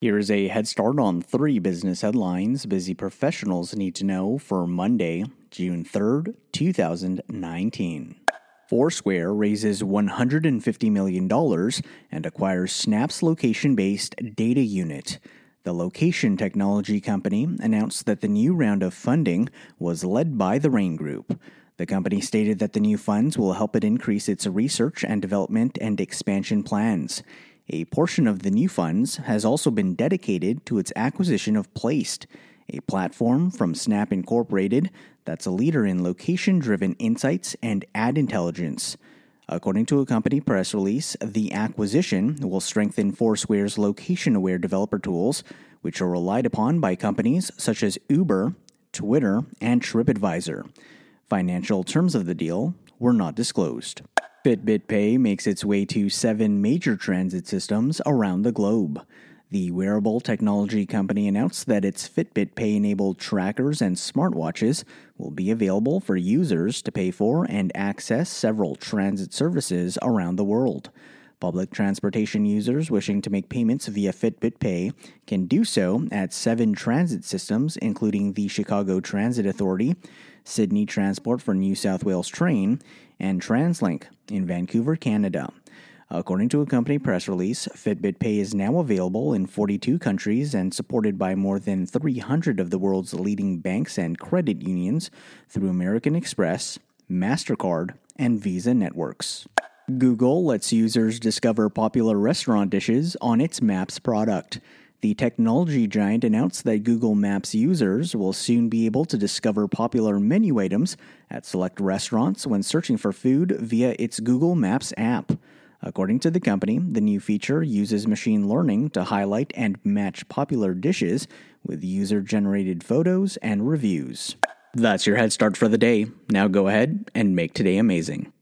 Here is a head start on 3 business headlines busy professionals need to know for Monday, June 3rd, 2019. Foursquare raises $150 million and acquires Snap's location-based data unit. The location technology company announced that the new round of funding was led by the Rain Group. The company stated that the new funds will help it increase its research and development and expansion plans. A portion of the new funds has also been dedicated to its acquisition of Placed, a platform from Snap Incorporated that's a leader in location-driven insights and ad intelligence. According to a company press release, the acquisition will strengthen Foursquare's location-aware developer tools, which are relied upon by companies such as Uber, Twitter, and TripAdvisor. Financial terms of the deal were not disclosed. Fitbit Pay makes its way to 7 major transit systems around the globe. The wearable technology company announced that its Fitbit Pay-enabled trackers and smartwatches will be available for users to pay for and access several transit services around the world. Public transportation users wishing to make payments via Fitbit Pay can do so at 7 transit systems, including the Chicago Transit Authority, Sydney Transport for New South Wales Train, and TransLink in Vancouver, Canada. According to a company press release, Fitbit Pay is now available in 42 countries and supported by more than 300 of the world's leading banks and credit unions through American Express, MasterCard, and Visa networks. Google lets users discover popular restaurant dishes on its Maps product. The technology giant announced that Google Maps users will soon be able to discover popular menu items at select restaurants when searching for food via its Google Maps app. According to the company, the new feature uses machine learning to highlight and match popular dishes with user-generated photos and reviews. That's your head start for the day. Now go ahead and make today amazing.